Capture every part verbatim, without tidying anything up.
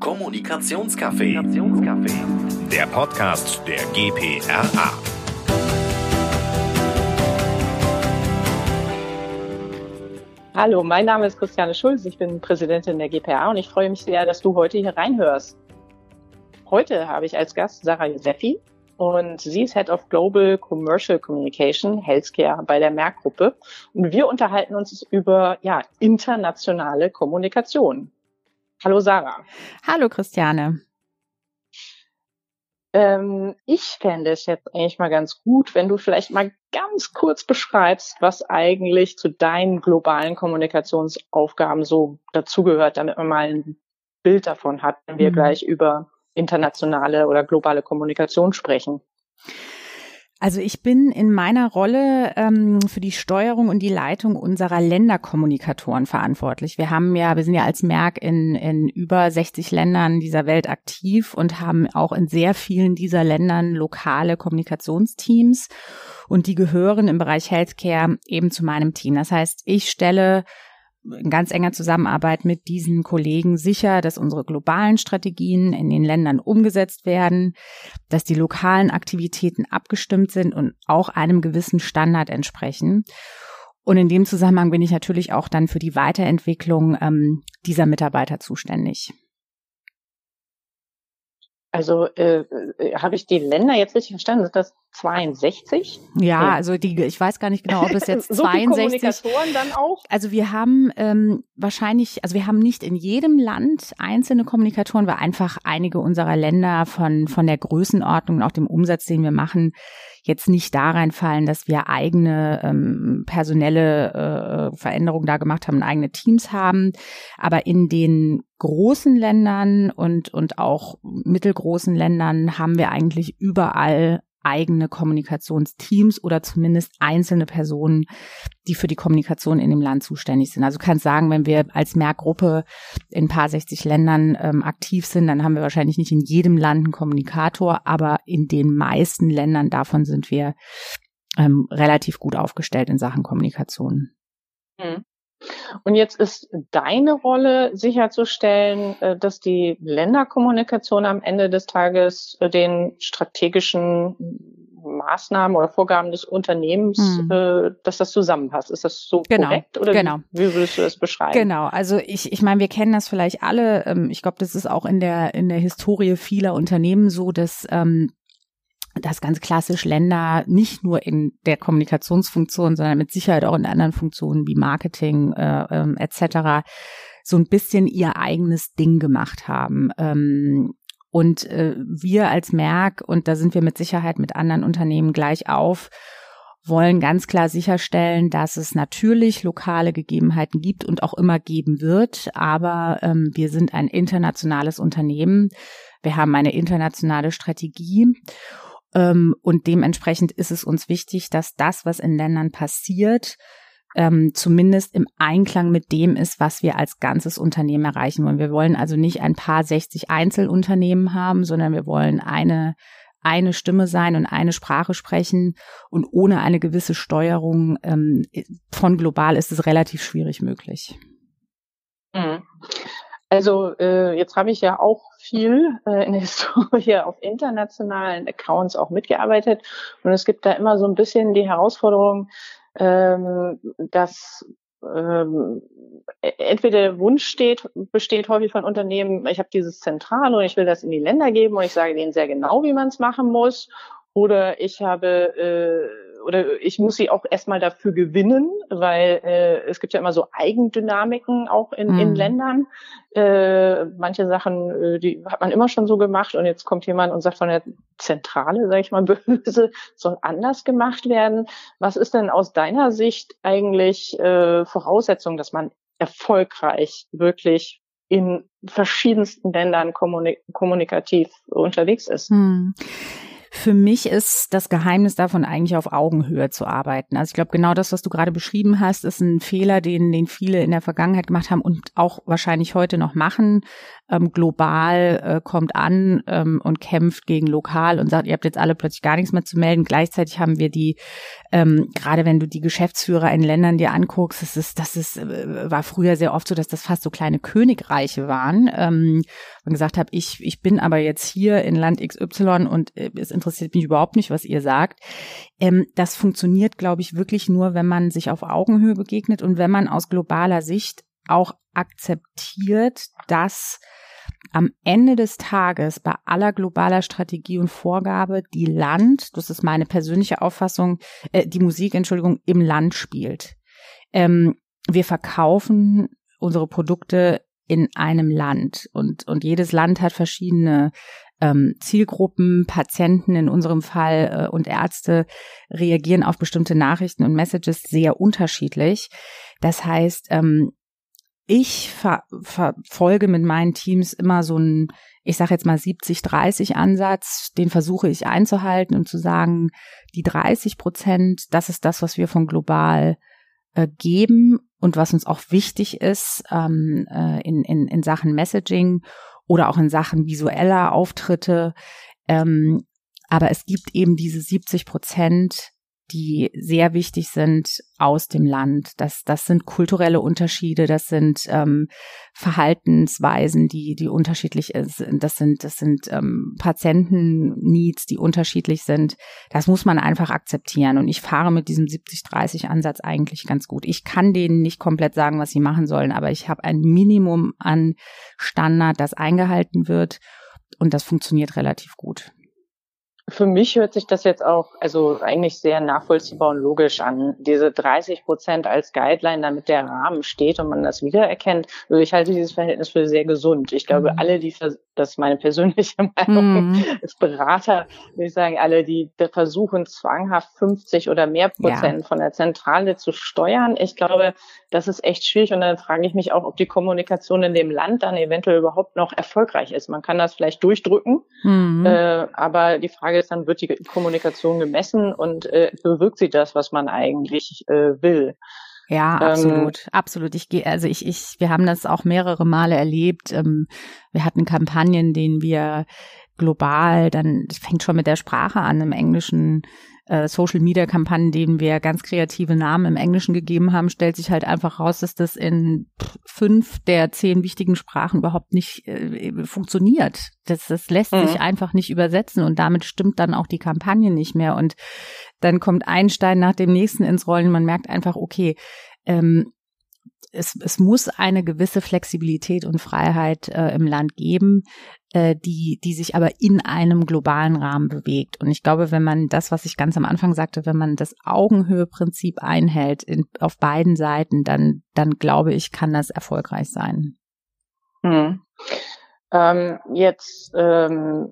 Kommunikationscafé, der Podcast der G P R A. Hallo, mein Name ist Christiane Schulz, ich bin Präsidentin der G P R A und ich freue mich sehr, dass du heute hier reinhörst. Heute habe ich als Gast Sarah Joseffi und sie ist Head of Global Commercial Communication, Healthcare bei der Merck-Gruppe und wir unterhalten uns über ja, internationale Kommunikation. Hallo Sarah. Hallo Christiane. Ähm, ich fände es jetzt eigentlich mal ganz gut, wenn du vielleicht mal ganz kurz beschreibst, was eigentlich zu deinen globalen Kommunikationsaufgaben so dazugehört, damit man mal ein Bild davon hat, wenn wir mhm. gleich über internationale oder globale Kommunikation sprechen. Also ich bin in meiner Rolle ähm, für die Steuerung und die Leitung unserer Länderkommunikatoren verantwortlich. Wir haben ja, wir sind ja als Merck in, in über sechzig Ländern dieser Welt aktiv und haben auch in sehr vielen dieser Ländern lokale Kommunikationsteams und die gehören im Bereich Healthcare eben zu meinem Team. Das heißt, ich stelle in ganz enger Zusammenarbeit mit diesen Kollegen sicher, dass unsere globalen Strategien in den Ländern umgesetzt werden, dass die lokalen Aktivitäten abgestimmt sind und auch einem gewissen Standard entsprechen. Und in dem Zusammenhang bin ich natürlich auch dann für die Weiterentwicklung ähm, dieser Mitarbeiter zuständig. Also äh, habe ich die Länder jetzt richtig verstanden? Sind das zweiundsechzig? Ja, ja. also die, ich weiß gar nicht genau, ob es jetzt so zweiundsechzig. Kommunikatoren dann auch? Also wir haben ähm, wahrscheinlich, also wir haben nicht in jedem Land einzelne Kommunikatoren, weil einfach einige unserer Länder von von der Größenordnung und auch dem Umsatz, den wir machen, jetzt nicht da reinfallen, dass wir eigene ähm, personelle äh, Veränderungen da gemacht haben, eigene Teams haben. Aber in den großen Ländern und und auch mittelgroßen Ländern haben wir eigentlich überall eigene Kommunikationsteams oder zumindest einzelne Personen, die für die Kommunikation in dem Land zuständig sind. Also du kannst sagen, wenn wir als Merck-Gruppe in ein paar sechzig Ländern ähm, aktiv sind, dann haben wir wahrscheinlich nicht in jedem Land einen Kommunikator, aber in den meisten Ländern davon sind wir ähm, relativ gut aufgestellt in Sachen Kommunikation. Mhm. Und jetzt ist deine Rolle sicherzustellen, dass die Länderkommunikation am Ende des Tages den strategischen Maßnahmen oder Vorgaben des Unternehmens, hm. dass das zusammenpasst. Ist das so genau, korrekt oder genau. wie würdest du das beschreiben? Genau, also ich ich meine, wir kennen das vielleicht alle. Ich glaube, das ist auch in der in der Historie vieler Unternehmen so, dass ähm, dass ganz klassisch Länder nicht nur in der Kommunikationsfunktion, sondern mit Sicherheit auch in anderen Funktionen wie Marketing äh, ähm, et cetera so ein bisschen ihr eigenes Ding gemacht haben. Ähm, und äh, wir als Merck, und da sind wir mit Sicherheit mit anderen Unternehmen gleich auf, wollen ganz klar sicherstellen, dass es natürlich lokale Gegebenheiten gibt und auch immer geben wird. Aber ähm, wir sind ein internationales Unternehmen. Wir haben eine internationale Strategie. Und dementsprechend ist es uns wichtig, dass das, was in Ländern passiert, zumindest im Einklang mit dem ist, was wir als ganzes Unternehmen erreichen wollen. Wir wollen also nicht ein paar sechzig Einzelunternehmen haben, sondern wir wollen eine, eine Stimme sein und eine Sprache sprechen. Und ohne eine gewisse Steuerung von global ist es relativ schwierig möglich. Mhm. Also äh, jetzt habe ich ja auch viel äh, in der Historie auf internationalen Accounts auch mitgearbeitet und es gibt da immer so ein bisschen die Herausforderung, ähm, dass ähm, entweder der Wunsch steht, besteht häufig von Unternehmen, ich habe dieses Zentral und ich will das in die Länder geben und ich sage denen sehr genau, wie man es machen muss, oder ich habe äh, oder ich muss sie auch erstmal dafür gewinnen, weil äh, es gibt ja immer so Eigendynamiken auch in, mhm. in Ländern. Äh, manche Sachen, die hat man immer schon so gemacht und jetzt kommt jemand und sagt von der Zentrale, sage ich mal, böse, soll anders gemacht werden. Was ist denn aus deiner Sicht eigentlich äh, Voraussetzung, dass man erfolgreich wirklich in verschiedensten Ländern kommunik- kommunikativ unterwegs ist? Mhm. Für mich ist das Geheimnis davon eigentlich auf Augenhöhe zu arbeiten. Also ich glaube, genau das, was du gerade beschrieben hast, ist ein Fehler, den den viele in der Vergangenheit gemacht haben und auch wahrscheinlich heute noch machen. ähm, global äh, kommt an ähm, und kämpft gegen lokal und sagt, ihr habt jetzt alle plötzlich gar nichts mehr zu melden. Gleichzeitig haben wir die, ähm, gerade wenn du die Geschäftsführer in Ländern dir anguckst, das ist, das ist, äh, war früher sehr oft so, dass das fast so kleine Königreiche waren. Ähm, man gesagt hat, ich, ich bin aber jetzt hier in Land X Y und äh, es interessiert mich überhaupt nicht, was ihr sagt. Ähm, das funktioniert, glaube ich, wirklich nur, wenn man sich auf Augenhöhe begegnet und wenn man aus globaler Sicht auch akzeptiert, dass am Ende des Tages bei aller globaler Strategie und Vorgabe die Land, das ist meine persönliche Auffassung, äh, die Musik, Entschuldigung, im Land spielt. Ähm, wir verkaufen unsere Produkte in einem Land und und jedes Land hat verschiedene ähm, Zielgruppen, Patienten in unserem Fall äh, und Ärzte reagieren auf bestimmte Nachrichten und Messages sehr unterschiedlich. Das heißt, ähm, ich ver- verfolge mit meinen Teams immer so einen, ich sage jetzt mal siebzig dreißig Ansatz, den versuche ich einzuhalten und zu sagen, die dreißig Prozent, das ist das, was wir von global äh, geben und was uns auch wichtig ist ähm, äh, in, in, in Sachen Messaging oder auch in Sachen visueller Auftritte. Ähm, aber es gibt eben diese siebzig Prozent, die sehr wichtig sind aus dem Land. Das, das sind kulturelle Unterschiede, das sind ähm, Verhaltensweisen, die, die unterschiedlich sind, das sind, das sind ähm, Patienten-Needs, die unterschiedlich sind. Das muss man einfach akzeptieren. Und ich fahre mit diesem siebzig dreißig Ansatz eigentlich ganz gut. Ich kann denen nicht komplett sagen, was sie machen sollen, aber ich habe ein Minimum an Standard, das eingehalten wird. Und das funktioniert relativ gut. Für mich hört sich das jetzt auch, also eigentlich sehr nachvollziehbar und logisch an. Diese dreißig Prozent als Guideline, damit der Rahmen steht und man das wiedererkennt. Also ich halte dieses Verhältnis für sehr gesund. Ich glaube, mhm. alle, die, das ist meine persönliche Meinung, mhm. als Berater, würde ich sagen, alle, die versuchen, zwanghaft fünfzig oder mehr Prozent ja. von der Zentrale zu steuern. Ich glaube, das ist echt schwierig. Und dann frage ich mich auch, ob die Kommunikation in dem Land dann eventuell überhaupt noch erfolgreich ist. Man kann das vielleicht durchdrücken, mhm. äh, aber die Frage ist, dann wird die Kommunikation gemessen und äh, bewirkt sie das, was man eigentlich äh, will. Ja, absolut, ähm, absolut. Ich gehe, also ich, ich, wir haben das auch mehrere Male erlebt. Ähm, wir hatten Kampagnen, denen wir global, dann fängt schon mit der Sprache an, im Englischen äh, Social-Media-Kampagnen, denen wir ganz kreative Namen im Englischen gegeben haben, stellt sich halt einfach raus, dass das in fünf der zehn wichtigen Sprachen überhaupt nicht äh, funktioniert. Das, das lässt mhm. sich einfach nicht übersetzen und damit stimmt dann auch die Kampagne nicht mehr. Und dann kommt ein Stein nach dem nächsten ins Rollen. Man merkt einfach, okay, ähm, es, es muss eine gewisse Flexibilität und Freiheit äh, im Land geben, äh, die, die sich aber in einem globalen Rahmen bewegt. Und ich glaube, wenn man das, was ich ganz am Anfang sagte, wenn man das Augenhöhe-Prinzip einhält in, auf beiden Seiten, dann, dann glaube ich, kann das erfolgreich sein. Hm. Ähm, jetzt ähm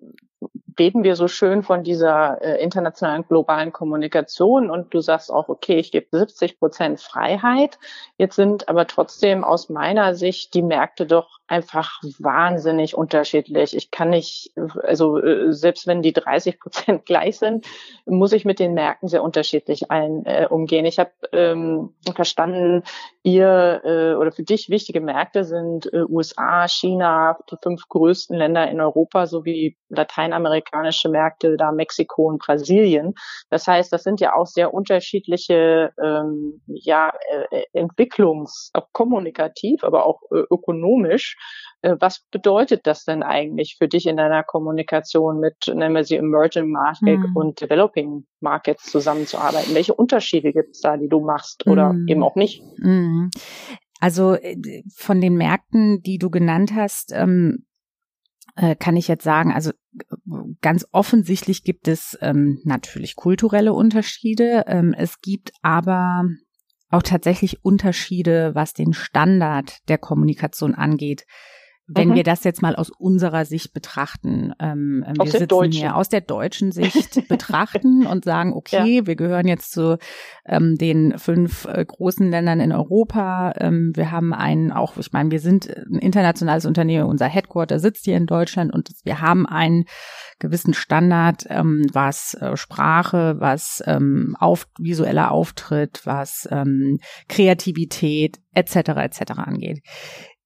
reden wir so schön von dieser äh, internationalen globalen Kommunikation und du sagst auch, okay, ich gebe siebzig Prozent Freiheit. Jetzt sind aber trotzdem aus meiner Sicht die Märkte doch einfach wahnsinnig unterschiedlich. Ich kann nicht, also äh, selbst wenn die dreißig Prozent gleich sind, muss ich mit den Märkten sehr unterschiedlich ein, äh, umgehen. Ich habe ähm, verstanden, ihr äh, oder für dich wichtige Märkte sind äh, U S A, China, die fünf größten Länder in Europa sowie lateinamerikanische Märkte, da Mexiko und Brasilien. Das heißt, das sind ja auch sehr unterschiedliche ähm, ja, äh, Entwicklungs-, auch kommunikativ, aber auch äh, ökonomisch. Äh, was bedeutet das denn eigentlich für dich in deiner Kommunikation mit, nennen wir sie Emerging Market mhm. und Developing Markets zusammenzuarbeiten? Welche Unterschiede gibt es da, die du machst oder mhm. eben auch nicht? Mhm. Also von den Märkten, die du genannt hast, ähm, kann ich jetzt sagen, also ganz offensichtlich gibt es ähm, natürlich kulturelle Unterschiede. Ähm, es gibt aber auch tatsächlich Unterschiede, was den Standard der Kommunikation angeht. Wenn mhm. wir das jetzt mal aus unserer Sicht betrachten, ähm, wir aus sitzen der hier aus der deutschen Sicht betrachten und sagen, okay, ja. wir gehören jetzt zu ähm, den fünf äh, großen Ländern in Europa. Ähm, wir haben einen auch, ich meine, wir sind ein internationales Unternehmen, unser Headquarter sitzt hier in Deutschland und wir haben einen gewissen Standard, ähm, was äh, Sprache, was ähm, auf, visueller Auftritt, was ähm, Kreativität et cetera et cetera angeht.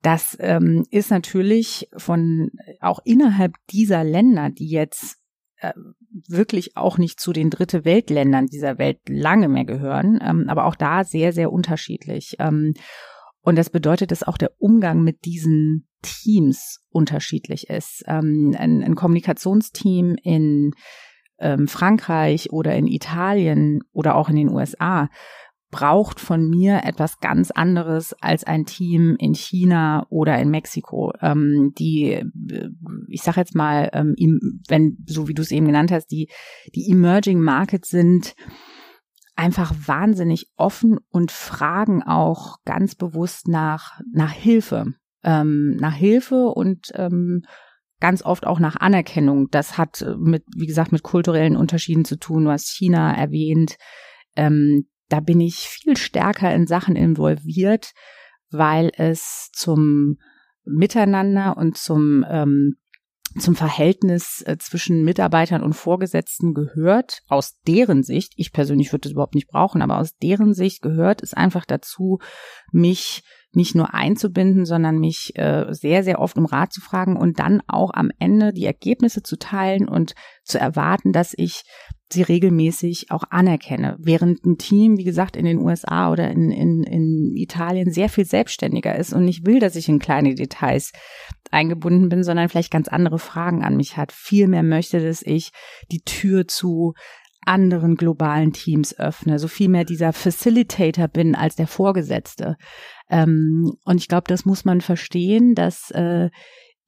Das ähm, ist natürlich von auch innerhalb dieser Länder, die jetzt äh, wirklich auch nicht zu den Dritte Weltländern dieser Welt lange mehr gehören, ähm, aber auch da sehr, sehr unterschiedlich. Ähm, und das bedeutet, dass auch der Umgang mit diesen Teams unterschiedlich ist. Ähm, ein, ein Kommunikationsteam in ähm, Frankreich oder in Italien oder auch in den U S A braucht von mir etwas ganz anderes als ein Team in China oder in Mexiko. Ähm, die, ich sage jetzt mal, ähm, wenn, so wie du es eben genannt hast, die, die Emerging Markets sind einfach wahnsinnig offen und fragen auch ganz bewusst nach, nach Hilfe. Ähm, nach Hilfe und ähm, ganz oft auch nach Anerkennung. Das hat mit, wie gesagt, mit kulturellen Unterschieden zu tun. Du hast China erwähnt. Ähm, Da bin ich viel stärker in Sachen involviert, weil es zum Miteinander und zum, ähm, zum Verhältnis zwischen Mitarbeitern und Vorgesetzten gehört. Aus deren Sicht, ich persönlich würde das überhaupt nicht brauchen, aber aus deren Sicht gehört es einfach dazu, mich nicht nur einzubinden, sondern mich äh, sehr, sehr oft um Rat zu fragen und dann auch am Ende die Ergebnisse zu teilen und zu erwarten, dass ich sie regelmäßig auch anerkenne. Während ein Team, wie gesagt, in den U S A oder in, in, in Italien sehr viel selbstständiger ist und nicht will, dass ich in kleine Details eingebunden bin, sondern vielleicht ganz andere Fragen an mich hat. Vielmehr möchte, dass ich die Tür zu anderen globalen Teams öffne, so viel mehr dieser Facilitator bin als der Vorgesetzte. Ähm, und ich glaube, das muss man verstehen, dass äh,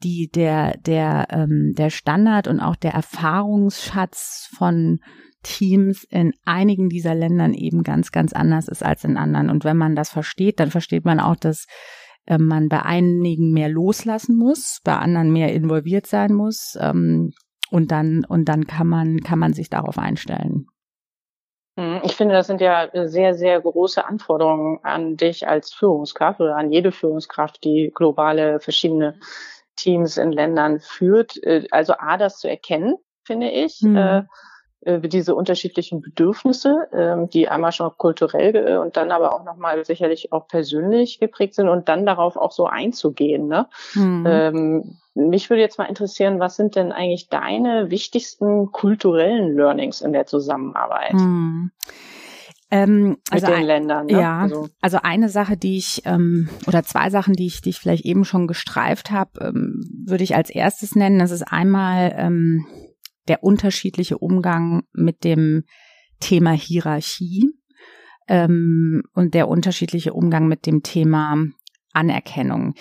die der der ähm, der Standard und auch der Erfahrungsschatz von Teams in einigen dieser Ländern eben ganz, ganz anders ist als in anderen. Und wenn man das versteht, dann versteht man auch, dass äh, man bei einigen mehr loslassen muss, bei anderen mehr involviert sein muss. Ähm, Und dann, und dann kann man, kann man sich darauf einstellen. Ich finde, das sind ja sehr, sehr große Anforderungen an dich als Führungskraft oder an jede Führungskraft, die globale verschiedene Teams in Ländern führt. Also A, das zu erkennen, finde ich, mhm. äh, diese unterschiedlichen Bedürfnisse, äh, die einmal schon kulturell und dann aber auch nochmal sicherlich auch persönlich geprägt sind und dann darauf auch so einzugehen, ne? Mhm. Ähm, Mich würde jetzt mal interessieren, was sind denn eigentlich deine wichtigsten kulturellen Learnings in der Zusammenarbeit hm. ähm, also mit den ein, Ländern? Ne? Ja, also. also eine Sache, die ich ähm, oder zwei Sachen, die ich, die ich vielleicht eben schon gestreift habe, ähm, würde ich als erstes nennen. Das ist einmal ähm, der unterschiedliche Umgang mit dem Thema Hierarchie ähm, und der unterschiedliche Umgang mit dem Thema Anerkennung.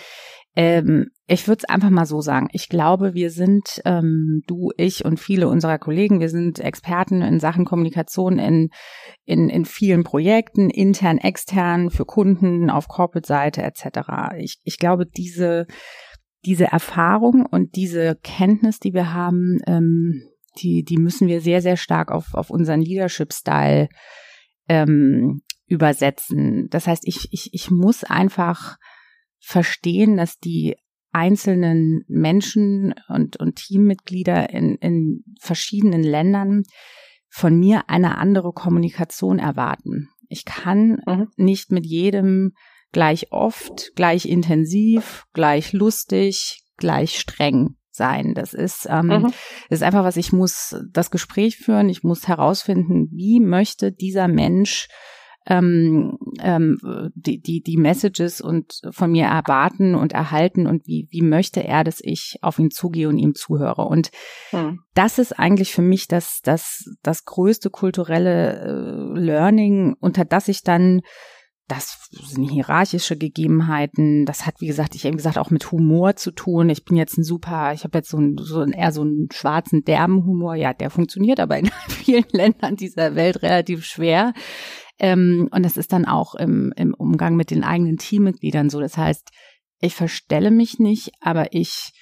Ähm, ich würde es einfach mal so sagen. Ich glaube, wir sind, ähm, du, ich und viele unserer Kollegen, wir sind Experten in Sachen Kommunikation in, in, in vielen Projekten, intern, extern, für Kunden, auf Corporate-Seite et cetera. Ich, ich glaube, diese, diese Erfahrung und diese Kenntnis, die wir haben, ähm, die, die müssen wir sehr, sehr stark auf, auf unseren Leadership-Style ähm, übersetzen. Das heißt, ich, ich, ich muss einfach verstehen, dass die einzelnen Menschen und, und Teammitglieder in, in verschiedenen Ländern von mir eine andere Kommunikation erwarten. Ich kann mhm. nicht mit jedem gleich oft, gleich intensiv, gleich lustig, gleich streng sein. Das ist, ähm, mhm. das ist einfach was, ich muss das Gespräch führen, ich muss herausfinden, wie möchte dieser Mensch Ähm, ähm, die, die, die Messages und von mir erwarten und erhalten und wie, wie möchte er, dass ich auf ihn zugehe und ihm zuhöre. Und hm. das ist eigentlich für mich das, das, das größte kulturelle äh, Learning, unter das ich dann, das sind hierarchische Gegebenheiten, das hat, wie gesagt, ich eben gesagt, auch mit Humor zu tun. Ich bin jetzt ein super, ich habe jetzt so ein, so ein, eher so einen schwarzen, derben Humor, ja, der funktioniert aber in vielen Ländern dieser Welt relativ schwer. Ähm, und das ist dann auch im, im Umgang mit den eigenen Teammitgliedern so. Das heißt, ich verstelle mich nicht, aber ich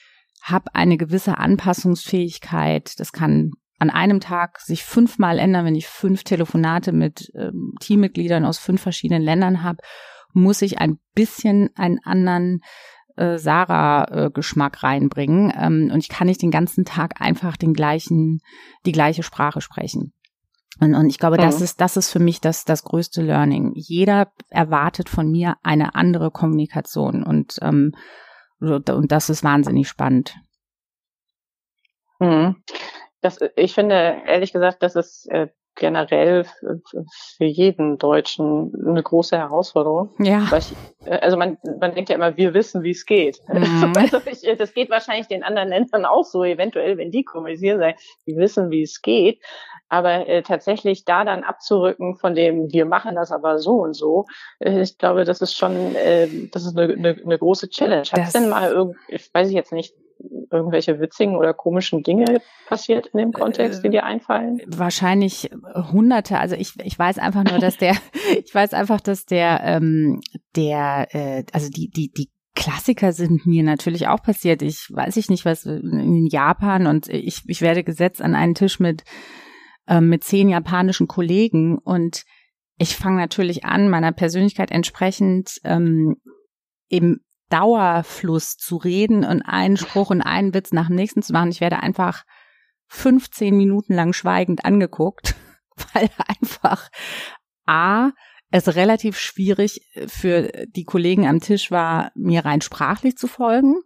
habe eine gewisse Anpassungsfähigkeit. Das kann an einem Tag sich fünfmal ändern, wenn ich fünf Telefonate mit ähm, Teammitgliedern aus fünf verschiedenen Ländern habe, muss ich ein bisschen einen anderen äh, Sarah-Geschmack reinbringen. Ähm, und ich kann nicht den ganzen Tag einfach den gleichen, die gleiche Sprache sprechen. Und, und ich glaube, mhm. das ist, das ist für mich das, das größte Learning. Jeder erwartet von mir eine andere Kommunikation und, ähm, und das ist wahnsinnig spannend. Mhm. Das, ich finde, ehrlich gesagt, das ist äh, generell für jeden Deutschen eine große Herausforderung. Ja. Weil ich, also man, man denkt ja immer, wir wissen, wie es geht. Mhm. Also ich, das geht wahrscheinlich den anderen Ländern auch so, eventuell, wenn die kommunizieren, sagen, die wissen, wie es geht. Aber äh, tatsächlich da dann abzurücken von dem, wir machen das aber so und so, äh, ich glaube, das ist schon, äh, das ist eine, eine, eine große Challenge. Hat es denn mal irgendwie, ich weiß jetzt nicht, irgendwelche witzigen oder komischen Dinge passiert in dem Kontext, die dir einfallen? Wahrscheinlich hunderte. Also ich ich weiß einfach nur, dass der ich weiß einfach, dass der ähm, der äh, also die die die Klassiker sind mir natürlich auch passiert. Ich weiß ich nicht was in Japan und ich ich werde gesetzt an einen Tisch mit äh, mit zehn japanischen Kollegen und ich fange natürlich an, meiner Persönlichkeit entsprechend ähm, eben Dauerfluss zu reden und einen Spruch und einen Witz nach dem nächsten zu machen. Ich werde einfach fünfzehn Minuten lang schweigend angeguckt, weil einfach A, es relativ schwierig für die Kollegen am Tisch war, mir rein sprachlich zu folgen,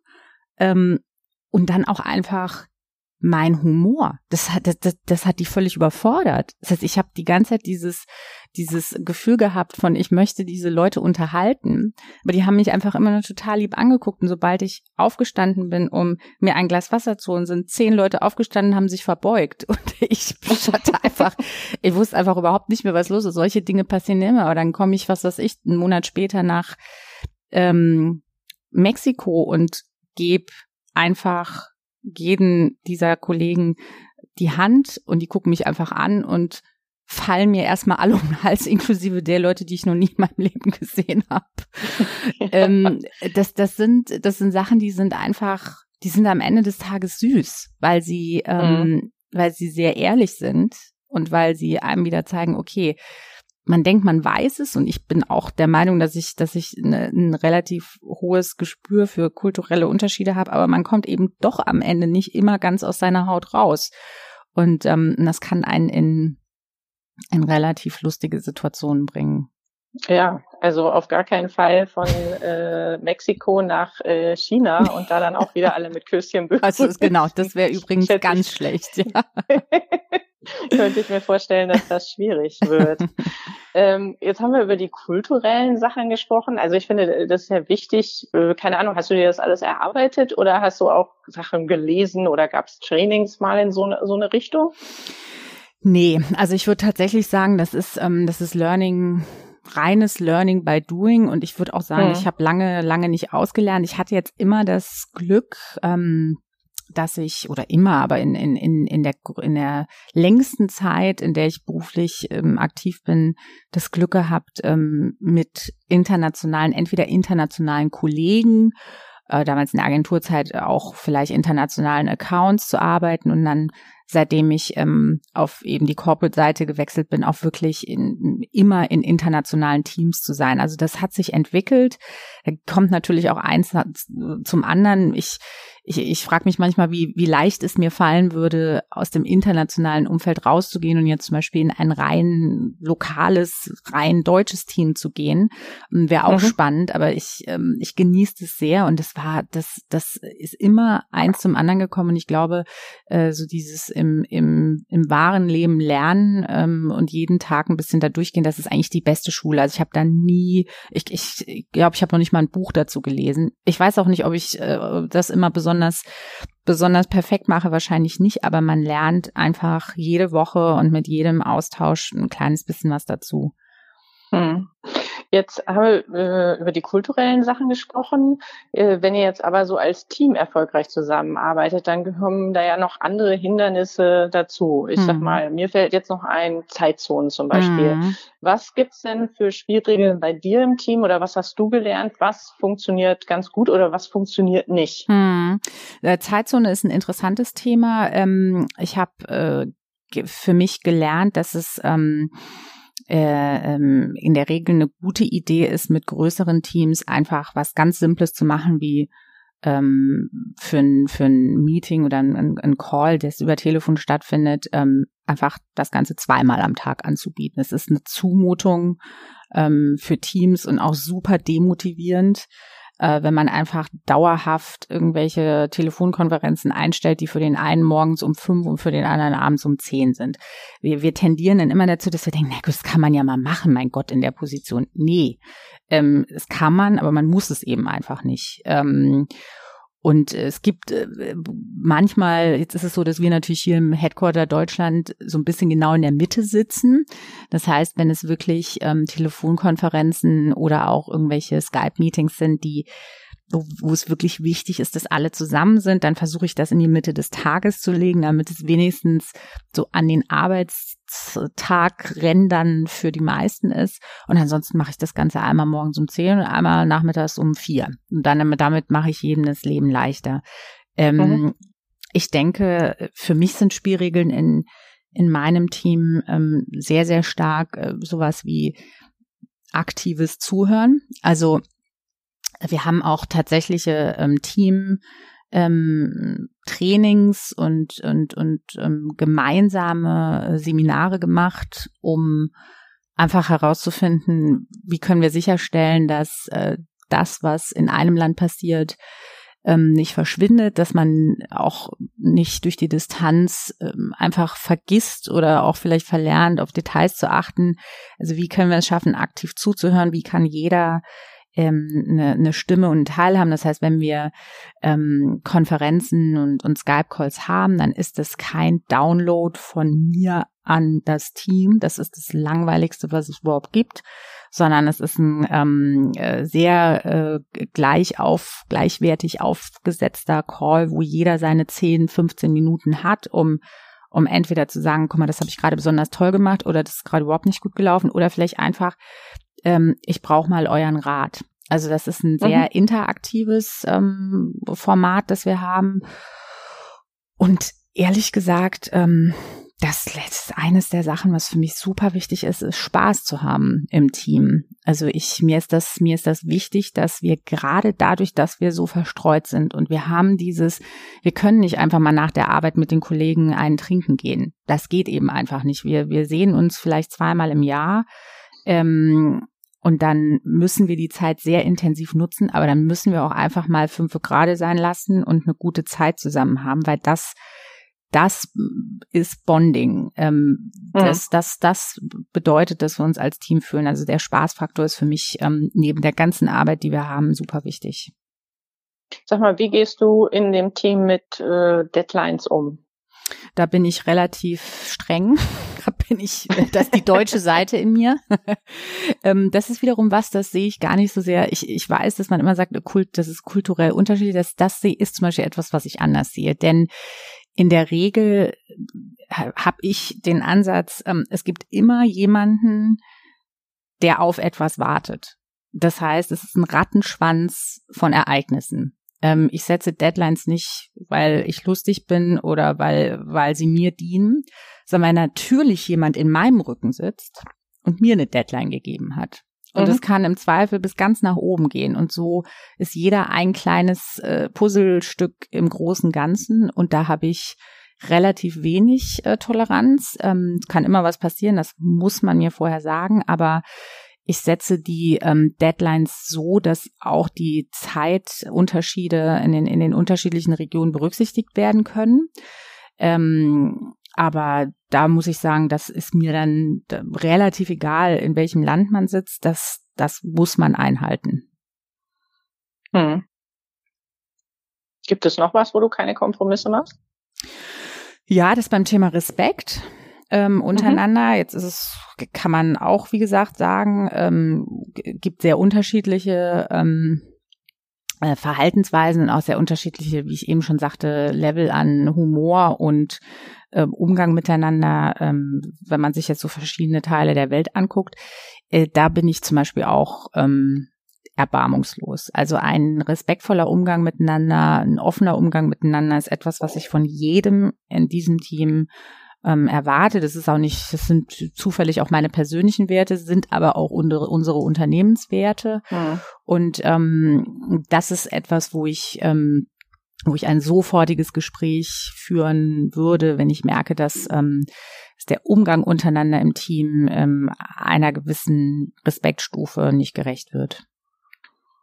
ähm, und dann auch einfach mein Humor. Das hat, das, das hat die völlig überfordert. Das heißt, ich habe die ganze Zeit dieses dieses Gefühl gehabt von, ich möchte diese Leute unterhalten. Aber die haben mich einfach immer nur total lieb angeguckt. Und sobald ich aufgestanden bin, um mir ein Glas Wasser zu holen, sind zehn Leute aufgestanden, haben sich verbeugt. Und ich hatte einfach, ich wusste einfach überhaupt nicht mehr, was los ist. Solche Dinge passieren immer. Aber dann komme ich, was weiß ich, einen Monat später nach ähm, Mexiko und gebe einfach jeden dieser Kollegen die Hand und die gucken mich einfach an und fallen mir erstmal alle um den Hals, inklusive der Leute, die ich noch nie in meinem Leben gesehen habe. ähm, das, das sind, das sind Sachen, die sind einfach, die sind am Ende des Tages süß, weil sie, ähm, mhm. weil sie sehr ehrlich sind und weil sie einem wieder zeigen, okay, man denkt, man weiß es und ich bin auch der Meinung, dass ich, dass ich ne, ein relativ hohes Gespür für kulturelle Unterschiede habe, aber man kommt eben doch am Ende nicht immer ganz aus seiner Haut raus. Und ähm, das kann einen in, in relativ lustige Situationen bringen. Ja, also auf gar keinen Fall von äh, Mexiko nach äh, China und da dann auch wieder alle mit Küsschen begrüßen. Also genau, das wäre übrigens Schätze ganz ich. Schlecht. Ja. Könnte ich mir vorstellen, dass das schwierig wird. ähm, jetzt haben wir über die kulturellen Sachen gesprochen. Also ich finde, das ist ja wichtig. Äh, keine Ahnung, hast du dir das alles erarbeitet oder hast du auch Sachen gelesen oder gab es Trainings mal in so, so eine Richtung? Nee, also ich würde tatsächlich sagen, das ist ähm, das ist Learning, reines Learning by Doing und ich würde auch sagen, mhm. ich habe lange, lange nicht ausgelernt. Ich hatte jetzt immer das Glück, ähm, dass ich, oder immer, aber in, in, in, in der, in der längsten Zeit, in der ich beruflich ähm, aktiv bin, das Glück gehabt, ähm, mit internationalen, entweder internationalen Kollegen, äh, damals in der Agenturzeit auch vielleicht internationalen Accounts zu arbeiten und dann, seitdem ich ähm, auf eben die Corporate-Seite gewechselt bin, auch wirklich in, immer in internationalen Teams zu sein. Also das hat sich entwickelt. Da kommt natürlich auch eins zum anderen. Ich ich, ich frage mich manchmal, wie, wie leicht es mir fallen würde, aus dem internationalen Umfeld rauszugehen und jetzt zum Beispiel in ein rein lokales, rein deutsches Team zu gehen. Wäre auch mhm. spannend, aber ich ähm, ich genieße es sehr und das war das das ist immer eins zum anderen gekommen und ich glaube, äh, so dieses Im, im, im wahren Leben lernen ähm, und jeden Tag ein bisschen da durchgehen, das ist eigentlich die beste Schule. Also ich habe da nie, ich glaube, ich, ich, glaub, ich habe noch nicht mal ein Buch dazu gelesen. Ich weiß auch nicht, ob ich äh, das immer besonders, besonders perfekt mache, wahrscheinlich nicht, aber man lernt einfach jede Woche und mit jedem Austausch ein kleines bisschen was dazu. Hm. Jetzt haben wir äh, über die kulturellen Sachen gesprochen. Äh, wenn ihr jetzt aber so als Team erfolgreich zusammenarbeitet, dann kommen da ja noch andere Hindernisse dazu. Ich mhm. sag mal, mir fällt jetzt noch ein, Zeitzonen zum Beispiel. Mhm. Was gibt's denn für Spielregeln bei dir im Team oder was hast du gelernt? Was funktioniert ganz gut oder was funktioniert nicht? Mhm. Zeitzone ist ein interessantes Thema. Ähm, ich habe äh, ge- für mich gelernt, dass es ähm, in der Regel eine gute Idee ist, mit größeren Teams einfach was ganz Simples zu machen, wie ähm, für ein, für ein Meeting oder ein, ein Call, der über Telefon stattfindet, ähm, einfach das Ganze zweimal am Tag anzubieten. Es ist eine Zumutung ähm, für Teams und auch super demotivierend, äh, wenn man einfach dauerhaft irgendwelche Telefonkonferenzen einstellt, die für den einen morgens um fünf und für den anderen abends um zehn sind. Wir, wir tendieren dann immer dazu, dass wir denken, na gut, das kann man ja mal machen, mein Gott, in der Position. Nee, ähm, das kann man, aber man muss es eben einfach nicht. Ähm, Und es gibt manchmal, jetzt ist es so, dass wir natürlich hier im Headquarter Deutschland so ein bisschen genau in der Mitte sitzen. Das heißt, wenn es wirklich ähm, Telefonkonferenzen oder auch irgendwelche Skype-Meetings sind, die, wo, wo es wirklich wichtig ist, dass alle zusammen sind, dann versuche ich das in die Mitte des Tages zu legen, damit es wenigstens so an den Arbeitstagrändern für die meisten ist. Und ansonsten mache ich das Ganze einmal morgens um zehn und einmal nachmittags um vier. Und dann damit mache ich jedem das Leben leichter. Ähm, mhm. Ich denke, für mich sind Spielregeln in in meinem Team ähm, sehr, sehr stark äh, sowas wie aktives Zuhören. Also wir haben auch tatsächliche ähm, Team Ähm, Trainings und und und ähm, gemeinsame Seminare gemacht, um einfach herauszufinden, wie können wir sicherstellen, dass äh, das, was in einem Land passiert, ähm, nicht verschwindet, dass man auch nicht durch die Distanz ähm, einfach vergisst oder auch vielleicht verlernt, auf Details zu achten. Also wie können wir es schaffen, aktiv zuzuhören? Wie kann jeder Eine, eine Stimme und einen Teil haben. Das heißt, wenn wir ähm, Konferenzen und, und Skype-Calls haben, dann ist das kein Download von mir an das Team. Das ist das Langweiligste, was es überhaupt gibt, sondern es ist ein ähm, sehr äh, gleich auf, gleichwertig aufgesetzter Call, wo jeder seine zehn, fünfzehn Minuten hat, um um entweder zu sagen, guck mal, das habe ich gerade besonders toll gemacht oder das ist gerade überhaupt nicht gut gelaufen oder vielleicht einfach ich brauche mal euren Rat. Also das ist ein sehr mhm. interaktives ähm, Format, das wir haben. Und ehrlich gesagt, ähm, das ist eines der Sachen, was für mich super wichtig ist, ist Spaß zu haben im Team. Also ich mir ist das mir ist das wichtig, dass wir gerade dadurch, dass wir so verstreut sind und wir haben dieses, wir können nicht einfach mal nach der Arbeit mit den Kollegen einen trinken gehen. Das geht eben einfach nicht. Wir wir sehen uns vielleicht zweimal im Jahr. Ähm, Und dann müssen wir die Zeit sehr intensiv nutzen, aber dann müssen wir auch einfach mal fünfe gerade sein lassen und eine gute Zeit zusammen haben, weil das, das ist Bonding. Ähm, ja. das, das, das bedeutet, dass wir uns als Team fühlen. Also der Spaßfaktor ist für mich ähm, neben der ganzen Arbeit, die wir haben, super wichtig. Sag mal, wie gehst du in dem Team mit äh, Deadlines um? Da bin ich relativ streng. Da bin ich, das ist die deutsche Seite in mir. Das ist wiederum was, das sehe ich gar nicht so sehr. Ich, ich weiß, dass man immer sagt, Kult, das ist kulturell unterschiedlich. Das, das sehe ist zum Beispiel etwas, was ich anders sehe. Denn in der Regel habe ich den Ansatz, es gibt immer jemanden, der auf etwas wartet. Das heißt, es ist ein Rattenschwanz von Ereignissen. Ich setze Deadlines nicht, weil ich lustig bin oder weil, weil sie mir dienen, sondern weil natürlich jemand in meinem Rücken sitzt und mir eine Deadline gegeben hat. Und es mhm. kann im Zweifel bis ganz nach oben gehen. Und so ist jeder ein kleines äh, Puzzlestück im großen Ganzen. Und da habe ich relativ wenig äh, Toleranz. Ähm, kann immer was passieren, das muss man mir vorher sagen, aber ich setze die ähm, Deadlines so, dass auch die Zeitunterschiede in den in den unterschiedlichen Regionen berücksichtigt werden können. Ähm, aber da muss ich sagen, das ist mir dann relativ egal, in welchem Land man sitzt. Das, das muss man einhalten. Hm. Gibt es noch was, wo du keine Kompromisse machst? Ja, das beim Thema Respekt. Ähm, untereinander. Mhm. Jetzt ist es, kann man auch, wie gesagt, sagen, ähm, gibt sehr unterschiedliche ähm, äh, Verhaltensweisen und auch sehr unterschiedliche, wie ich eben schon sagte, Level an Humor und ähm, Umgang miteinander, ähm, wenn man sich jetzt so verschiedene Teile der Welt anguckt. Äh, da bin ich zum Beispiel auch ähm, erbarmungslos. Also ein respektvoller Umgang miteinander, ein offener Umgang miteinander ist etwas, was ich von jedem in diesem Team ähm, erwartet. Das ist auch nicht, das sind zufällig auch meine persönlichen Werte, sind aber auch unsere, unsere Unternehmenswerte. Ja. Und ähm, das ist etwas, wo ich ähm, wo ich ein sofortiges Gespräch führen würde, wenn ich merke, dass ähm, dass der Umgang untereinander im Team ähm, einer gewissen Respektstufe nicht gerecht wird.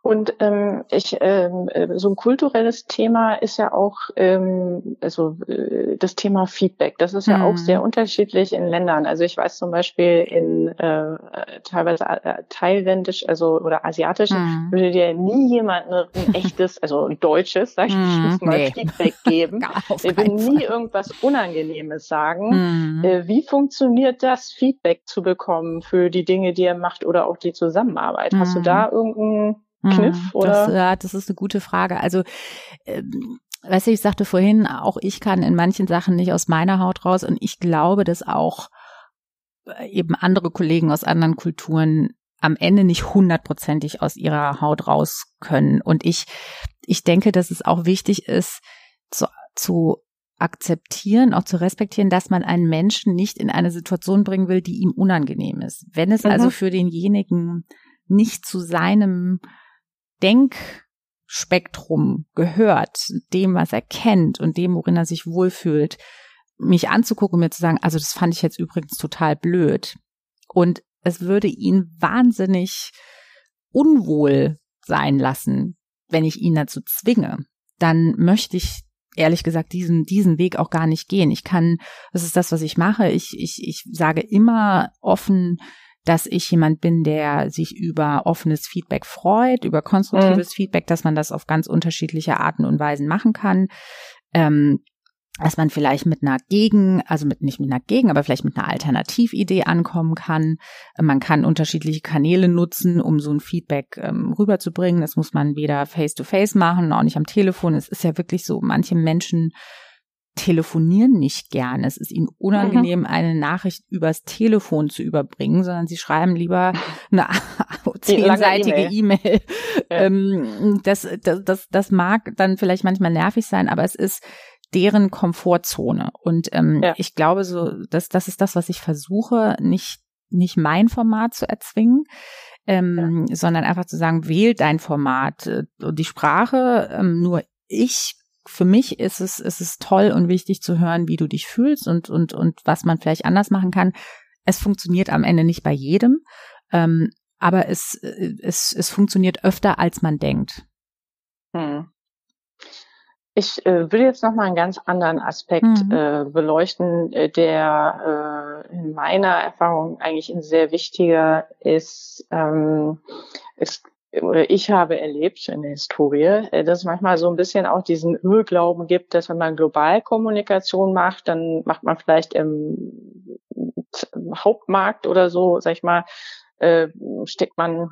Und ähm, ich ähm, so ein kulturelles Thema ist ja auch ähm, also äh, das Thema Feedback. Das ist ja mhm. auch sehr unterschiedlich in Ländern. Also ich weiß zum Beispiel in äh, teilweise äh, thailändisch, also oder asiatisch mhm. würde dir nie jemand ein echtes, also ein deutsches, sag ich mhm. mal, nee. Feedback geben. Der will nie irgendwas Unangenehmes sagen. Mhm. Äh, wie funktioniert das, Feedback zu bekommen für die Dinge, die er macht oder auch die Zusammenarbeit? Mhm. Hast du da irgendeinen Kniff, oder? Das, ja, das ist eine gute Frage. Also, ähm, weißt du, ich sagte vorhin, auch ich kann in manchen Sachen nicht aus meiner Haut raus und ich glaube, dass auch eben andere Kollegen aus anderen Kulturen am Ende nicht hundertprozentig aus ihrer Haut raus können. Und ich, ich denke, dass es auch wichtig ist, zu, zu akzeptieren, auch zu respektieren, dass man einen Menschen nicht in eine Situation bringen will, die ihm unangenehm ist. Wenn es mhm. also für denjenigen nicht zu seinem Denkspektrum gehört, dem, was er kennt und dem, worin er sich wohlfühlt, mich anzugucken und mir zu sagen, also das fand ich jetzt übrigens total blöd. Und es würde ihn wahnsinnig unwohl sein lassen, wenn ich ihn dazu zwinge. Dann möchte ich ehrlich gesagt diesen diesen Weg auch gar nicht gehen. Ich kann, das ist das, was ich mache. Ich ich ich sage immer offen, dass ich jemand bin, der sich über offenes Feedback freut, über konstruktives mhm. Feedback, dass man das auf ganz unterschiedliche Arten und Weisen machen kann, ähm, dass man vielleicht mit einer Gegen, also mit nicht mit einer Gegen, aber vielleicht mit einer Alternatividee ankommen kann. Man kann unterschiedliche Kanäle nutzen, um so ein Feedback ähm, rüberzubringen. Das muss man weder face-to-face machen, auch nicht am Telefon. Es ist ja wirklich so, manche Menschen telefonieren nicht gern. Es ist ihnen unangenehm, mhm. eine Nachricht übers Telefon zu überbringen, sondern sie schreiben lieber eine zehnseitige E-Mail. E-Mail. Ja. Ähm, das, das, das, das mag dann vielleicht manchmal nervig sein, aber es ist deren Komfortzone. Und ähm, ja. ich glaube, so, das, das ist das, was ich versuche, nicht, nicht mein Format zu erzwingen. Ähm, ja. sondern einfach zu sagen, wähl dein Format. Die Sprache, ähm, nur ich Für mich ist es, ist es toll und wichtig zu hören, wie du dich fühlst und, und, und was man vielleicht anders machen kann. Es funktioniert am Ende nicht bei jedem, ähm, aber es, es, es funktioniert öfter, als man denkt. Hm. Ich äh, will jetzt nochmal einen ganz anderen Aspekt mhm. äh, beleuchten, der äh, in meiner Erfahrung eigentlich ein sehr wichtiger ist. Ähm, es oder ich habe erlebt in der Historie, dass es manchmal so ein bisschen auch diesen Irrglauben gibt, dass wenn man Globalkommunikation macht, dann macht man vielleicht im Hauptmarkt oder so, sag ich mal, steckt man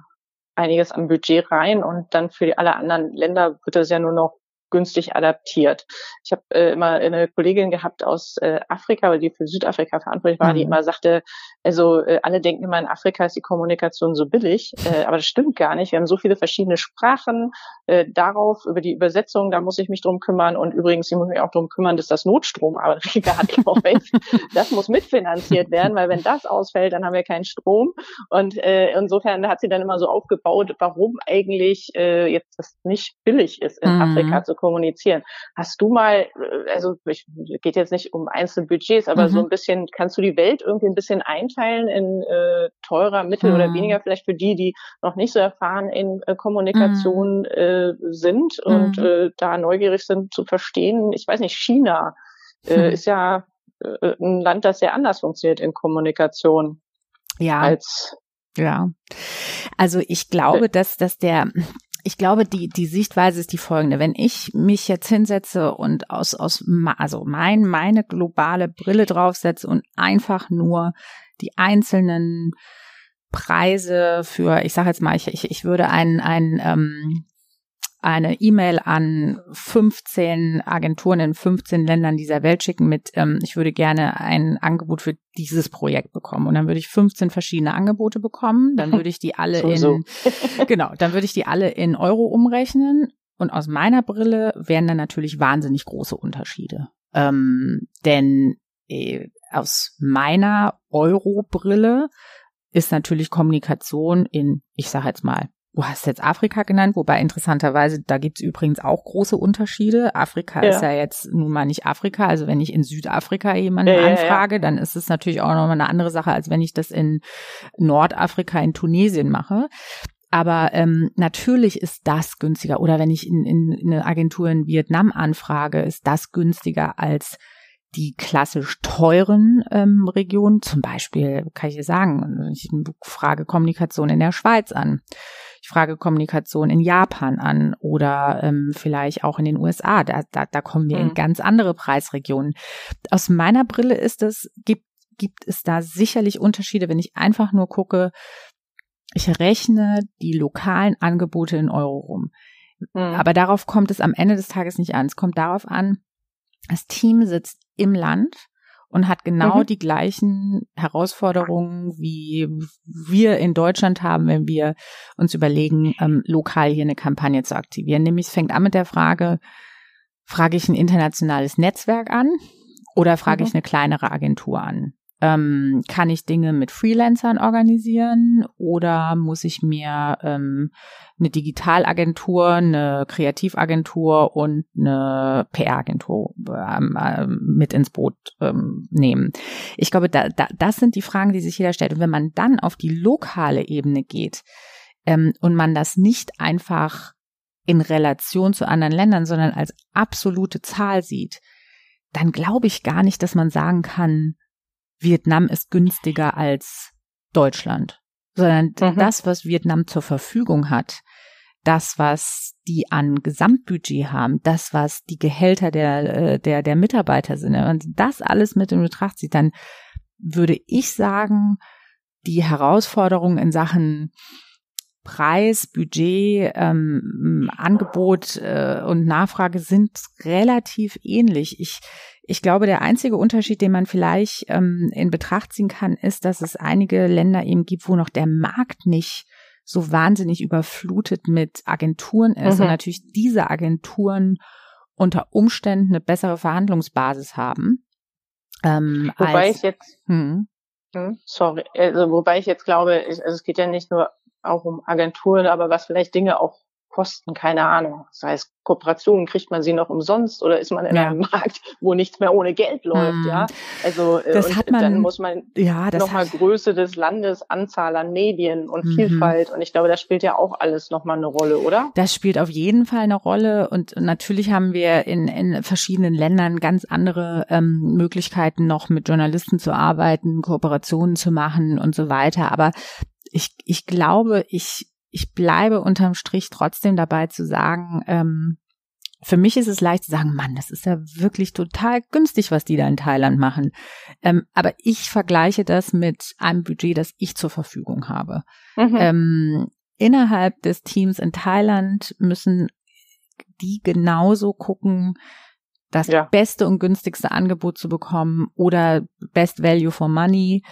einiges am Budget rein und dann für alle anderen Länder wird das ja nur noch günstig adaptiert. Ich habe äh, immer eine Kollegin gehabt aus äh, Afrika, die für Südafrika verantwortlich war, mhm. die immer sagte, also äh, alle denken immer, in Afrika ist die Kommunikation so billig, äh, aber das stimmt gar nicht. Wir haben so viele verschiedene Sprachen, äh, darauf, über die Übersetzung, da muss ich mich drum kümmern und übrigens, ich muss mich auch drum kümmern, dass das Notstromaggregat im Moment, das muss mitfinanziert werden, weil wenn das ausfällt, dann haben wir keinen Strom und äh, insofern hat sie dann immer so aufgebaut, warum eigentlich äh, jetzt das nicht billig ist, in mhm. Afrika zu kommunizieren. Hast du mal, also es geht jetzt nicht um einzelne Budgets, aber mhm. so ein bisschen, kannst du die Welt irgendwie ein bisschen einteilen in äh, teurer, mittel mhm. oder weniger, vielleicht für die, die noch nicht so erfahren in äh, Kommunikation mhm. äh, sind und mhm. äh, da neugierig sind zu verstehen. Ich weiß nicht, China äh, mhm. ist ja äh, ein Land, das sehr anders funktioniert in Kommunikation. Ja. Als ja. Also ich glaube, äh, dass, dass der Ich glaube, die die Sichtweise ist die folgende. Wenn ich mich jetzt hinsetze und aus aus also mein meine globale Brille draufsetze und einfach nur die einzelnen Preise für, ich sage jetzt mal, ich ich, ich würde einen einen ähm, eine E-Mail an fünfzehn Agenturen in fünfzehn Ländern dieser Welt schicken mit, ähm, ich würde gerne ein Angebot für dieses Projekt bekommen. Und dann würde ich fünfzehn verschiedene Angebote bekommen. Dann würde ich die alle so, in, so. genau, dann würde ich die alle in Euro umrechnen. Und aus meiner Brille wären dann natürlich wahnsinnig große Unterschiede. Ähm, denn, äh, aus meiner Euro-Brille ist natürlich Kommunikation in, ich sage jetzt mal, du hast jetzt Afrika genannt, wobei interessanterweise, da gibt's übrigens auch große Unterschiede. Afrika ja. ist ja jetzt nun mal nicht Afrika. Also wenn ich in Südafrika jemanden ja, anfrage, ja, ja. dann ist es natürlich auch nochmal eine andere Sache, als wenn ich das in Nordafrika, in Tunesien mache. Aber ähm, natürlich ist das günstiger. Oder wenn ich in, in, in eine Agentur in Vietnam anfrage, ist das günstiger als die klassisch teuren ähm, Regionen. Zum Beispiel kann ich dir sagen, ich frage Kommunikation in der Schweiz an. Ich frage Kommunikation in Japan an oder ähm, vielleicht auch in den U S A. Da, da, da kommen wir in ganz andere Preisregionen. Aus meiner Brille ist es, gibt, gibt es da sicherlich Unterschiede, wenn ich einfach nur gucke, ich rechne die lokalen Angebote in Euro rum. Mhm. Aber darauf kommt es am Ende des Tages nicht an. Es kommt darauf an, das Team sitzt im Land und hat genau mhm. die gleichen Herausforderungen, wie wir in Deutschland haben, wenn wir uns überlegen, ähm, lokal hier eine Kampagne zu aktivieren. Nämlich es fängt an mit der Frage, frage ich ein internationales Netzwerk an oder frage mhm. ich eine kleinere Agentur an? Ähm, kann ich Dinge mit Freelancern organisieren oder muss ich mir ähm, eine Digitalagentur, eine Kreativagentur und eine P R-Agentur ähm, ähm, mit ins Boot ähm, nehmen? Ich glaube, da, da, das sind die Fragen, die sich jeder stellt. Und wenn man dann auf die lokale Ebene geht ähm, und man das nicht einfach in Relation zu anderen Ländern, sondern als absolute Zahl sieht, dann glaube ich gar nicht, dass man sagen kann, Vietnam ist günstiger als Deutschland, sondern mhm. das, was Vietnam zur Verfügung hat, das, was die an Gesamtbudget haben, das, was die Gehälter der, der, der Mitarbeiter sind, und das alles mit in Betracht zieht, dann würde ich sagen, die Herausforderungen in Sachen Preis, Budget, ähm, Angebot äh, und Nachfrage sind relativ ähnlich. Ich Ich glaube, der einzige Unterschied, den man vielleicht ähm, in Betracht ziehen kann, ist, dass es einige Länder eben gibt, wo noch der Markt nicht so wahnsinnig überflutet mit Agenturen ist mhm. und natürlich diese Agenturen unter Umständen eine bessere Verhandlungsbasis haben. Ähm, wobei als, ich jetzt, hm. Hm, sorry, also wobei ich jetzt glaube, ich, also es geht ja nicht nur auch um Agenturen, aber was vielleicht Dinge auch kosten, keine Ahnung. Das heißt, Kooperationen, kriegt man sie noch umsonst oder ist man in ja. einem Markt, wo nichts mehr ohne Geld läuft, hm. ja? Also das hat man, dann muss man ja, nochmal Größe des Landes, Anzahl an Medien und mhm. Vielfalt, und ich glaube, das spielt ja auch alles nochmal eine Rolle, oder? Das spielt auf jeden Fall eine Rolle, und natürlich haben wir in, in verschiedenen Ländern ganz andere ähm, Möglichkeiten, noch mit Journalisten zu arbeiten, Kooperationen zu machen und so weiter, aber ich, ich glaube, ich Ich bleibe unterm Strich trotzdem dabei zu sagen, ähm, für mich ist es leicht zu sagen, Mann, das ist ja wirklich total günstig, was die da in Thailand machen. Ähm, aber ich vergleiche das mit einem Budget, das ich zur Verfügung habe. Mhm. Ähm, innerhalb des Teams in Thailand müssen die genauso gucken, das ja. beste und günstigste Angebot zu bekommen oder Best Value for Money.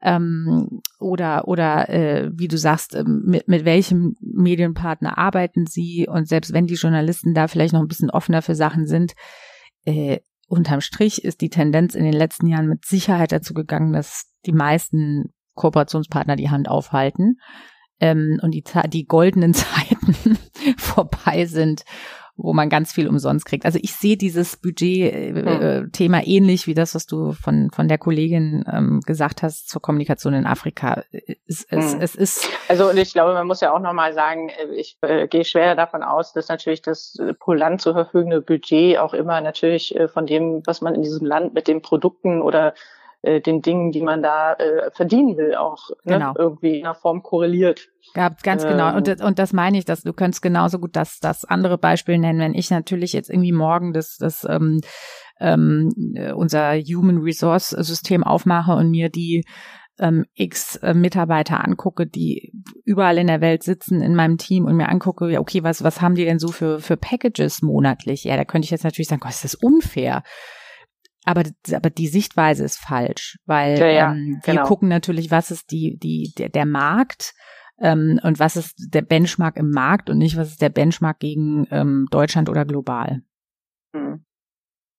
Ähm, oder oder äh, wie du sagst, mit, mit welchem Medienpartner arbeiten sie, und selbst wenn die Journalisten da vielleicht noch ein bisschen offener für Sachen sind, äh, unterm Strich ist die Tendenz in den letzten Jahren mit Sicherheit dazu gegangen, dass die meisten Kooperationspartner die Hand aufhalten ähm, und die, die goldenen Zeiten vorbei sind, wo man ganz viel umsonst kriegt. Also ich sehe dieses Budget-Thema äh, mhm. ähnlich wie das, was du von von der Kollegin ähm, gesagt hast zur Kommunikation in Afrika. Es, es, mhm. es ist also, und ich glaube, man muss ja auch nochmal sagen, ich äh, gehe schwer davon aus, dass natürlich das äh, pro Land zur verfügende Budget auch immer natürlich äh, von dem, was man in diesem Land mit den Produkten oder den Dingen, die man da äh, verdienen will, auch ne? genau. irgendwie in einer Form korreliert. Ja, ganz ähm. genau. Und, und das meine ich, dass du könntest genauso gut das, das andere Beispiel nennen, wenn ich natürlich jetzt irgendwie morgen das, das ähm, ähm, unser Human Resource System aufmache und mir die ähm, x Mitarbeiter angucke, die überall in der Welt sitzen in meinem Team, und mir angucke, ja, okay, was, was haben die denn so für, für Packages monatlich? Ja, da könnte ich jetzt natürlich sagen, Gott, ist das unfair. Aber, aber die Sichtweise ist falsch, weil ja, ja, ähm, wir genau. gucken natürlich, was ist die, die, der, der Markt ähm, und was ist der Benchmark im Markt und nicht, was ist der Benchmark gegen ähm, Deutschland oder global. Mhm.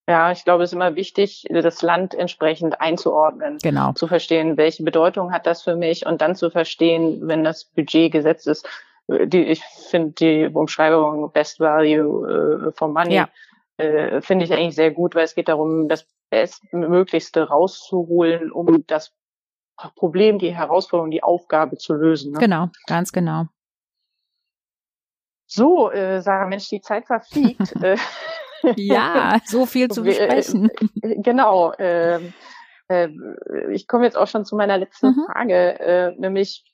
Ja, ich glaube, es ist immer wichtig, das Land entsprechend einzuordnen. Genau. Zu verstehen, welche Bedeutung hat das für mich und dann zu verstehen, wenn das Budget gesetzt ist. Die, ich finde die Umschreibung Best Value äh, for Money, ja. äh, finde ich eigentlich sehr gut, weil es geht darum, das Bestmöglichste rauszuholen, um das Problem, die Herausforderung, die Aufgabe zu lösen. Ne? Genau, ganz genau. So, äh, Sarah, Mensch, die Zeit verfliegt. Ja, so viel zu besprechen. Genau. Äh, äh, ich komme jetzt auch schon zu meiner letzten mhm. Frage, äh, nämlich,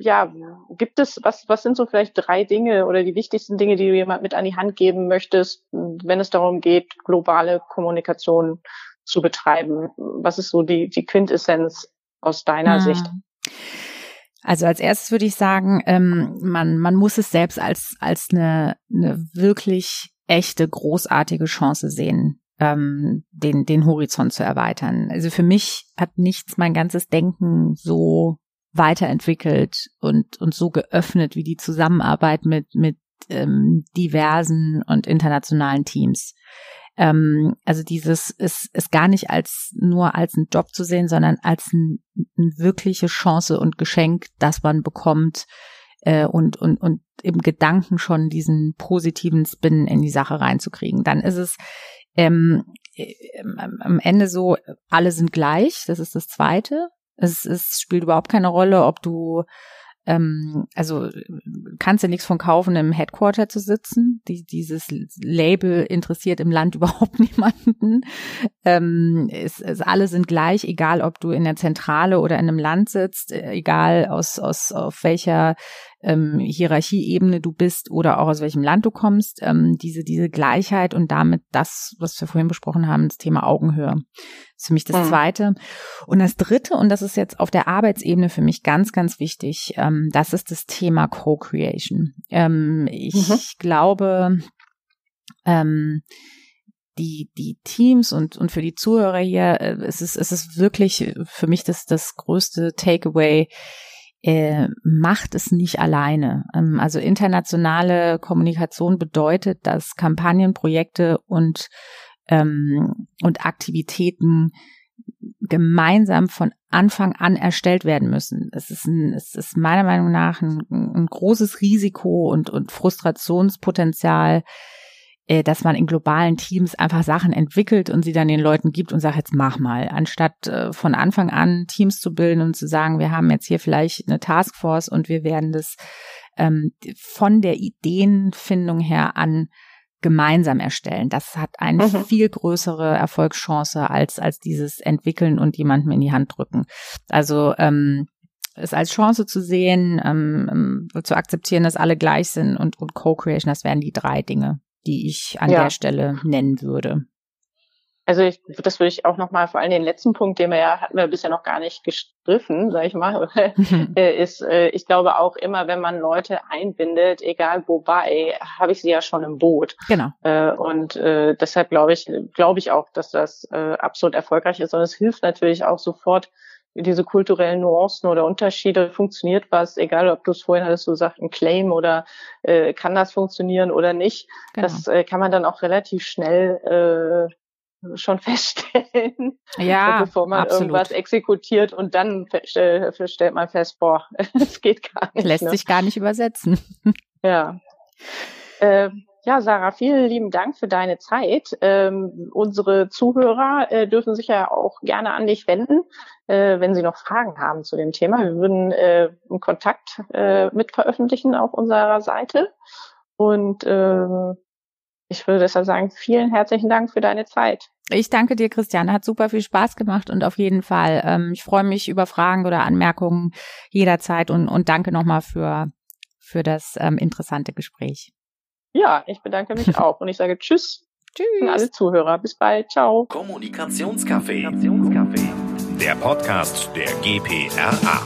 ja, gibt es, was, was sind so vielleicht drei Dinge oder die wichtigsten Dinge, die du jemand mit an die Hand geben möchtest, wenn es darum geht, globale Kommunikation zu betreiben? Was ist so die, die Quintessenz aus deiner mhm. Sicht? Also als erstes würde ich sagen, ähm, man, man muss es selbst als, als eine, eine wirklich echte, großartige Chance sehen, ähm, den, den Horizont zu erweitern. Also für mich hat nichts mein ganzes Denken so weiterentwickelt und, und so geöffnet wie die Zusammenarbeit mit, mit ähm, diversen und internationalen Teams. Ähm, also dieses ist, ist gar nicht als nur als einen Job zu sehen, sondern als ein, eine wirkliche Chance und Geschenk, das man bekommt, äh, und, und, und im Gedanken schon diesen positiven Spin in die Sache reinzukriegen. Dann ist es ähm, am Ende so, alle sind gleich, das ist das Zweite. Es, es spielt überhaupt keine Rolle, ob du also kannst du nichts von kaufen, im Headquarter zu sitzen. Die, dieses Label interessiert im Land überhaupt niemanden. Ähm, es, es, alle sind gleich, egal ob du in der Zentrale oder in einem Land sitzt, egal aus, aus auf welcher ähm, Hierarchieebene du bist oder auch aus welchem Land du kommst. Ähm, diese, diese Gleichheit und damit das, was wir vorhin besprochen haben, das Thema Augenhöhe. Für mich das Zweite. Und das Dritte, und das ist jetzt auf der Arbeitsebene für mich ganz, ganz wichtig, ähm, das ist das Thema Co-Creation. Ähm, ich mhm. glaube, ähm, die, die Teams und, und für die Zuhörer hier, äh, es ist, es ist wirklich für mich das, das größte Takeaway, äh, macht es nicht alleine. Ähm, also internationale Kommunikation bedeutet, dass Kampagnen, Projekte und Ähm, und Aktivitäten gemeinsam von Anfang an erstellt werden müssen. Es ist, ein, es ist meiner Meinung nach ein, ein großes Risiko und, und Frustrationspotenzial, äh, dass man in globalen Teams einfach Sachen entwickelt und sie dann den Leuten gibt und sagt, jetzt mach mal. Anstatt äh, von Anfang an Teams zu bilden und zu sagen, wir haben jetzt hier vielleicht eine Taskforce und wir werden das ähm, von der Ideenfindung her an gemeinsam erstellen. Das hat eine mhm. viel größere Erfolgschance als als dieses Entwickeln und jemandem in die Hand drücken. Also ähm, es als Chance zu sehen, ähm, zu akzeptieren, dass alle gleich sind und, und Co-Creation, das wären die drei Dinge, die ich an ja. der Stelle nennen würde. Also ich, das würde ich auch nochmal, vor allem den letzten Punkt, den wir ja, hatten wir bisher noch gar nicht gestriffen, sag ich mal, ist, ich glaube auch immer, wenn man Leute einbindet, egal wobei, habe ich sie ja schon im Boot. Genau. Und deshalb glaube ich, glaube ich auch, dass das absolut erfolgreich ist. Und es hilft natürlich auch sofort, diese kulturellen Nuancen oder Unterschiede, funktioniert was, egal ob du es vorhin hattest, du sagst ein Claim oder äh, kann das funktionieren oder nicht. Genau. Das äh, kann man dann auch relativ schnell äh, schon feststellen, ja, bevor man absolut. Irgendwas exekutiert und dann stellt man fest, boah, es geht gar nicht. Lässt ne? sich gar nicht übersetzen. Ja. Ähm, ja, Sarah, vielen lieben Dank für deine Zeit. Ähm, unsere Zuhörer äh, dürfen sich ja auch gerne an dich wenden, äh, wenn sie noch Fragen haben zu dem Thema. Wir würden äh, einen Kontakt äh, mit veröffentlichen auf unserer Seite und ähm, ich würde deshalb sagen, vielen herzlichen Dank für deine Zeit. Ich danke dir, Christiane. Hat super viel Spaß gemacht und auf jeden Fall. Ähm, ich freue mich über Fragen oder Anmerkungen jederzeit und, und danke nochmal für, für das ähm, interessante Gespräch. Ja, ich bedanke mich auch und ich sage Tschüss. Tschüss. An alle Zuhörer. Bis bald. Ciao. Kommunikationscafé. Der Podcast der G P R A.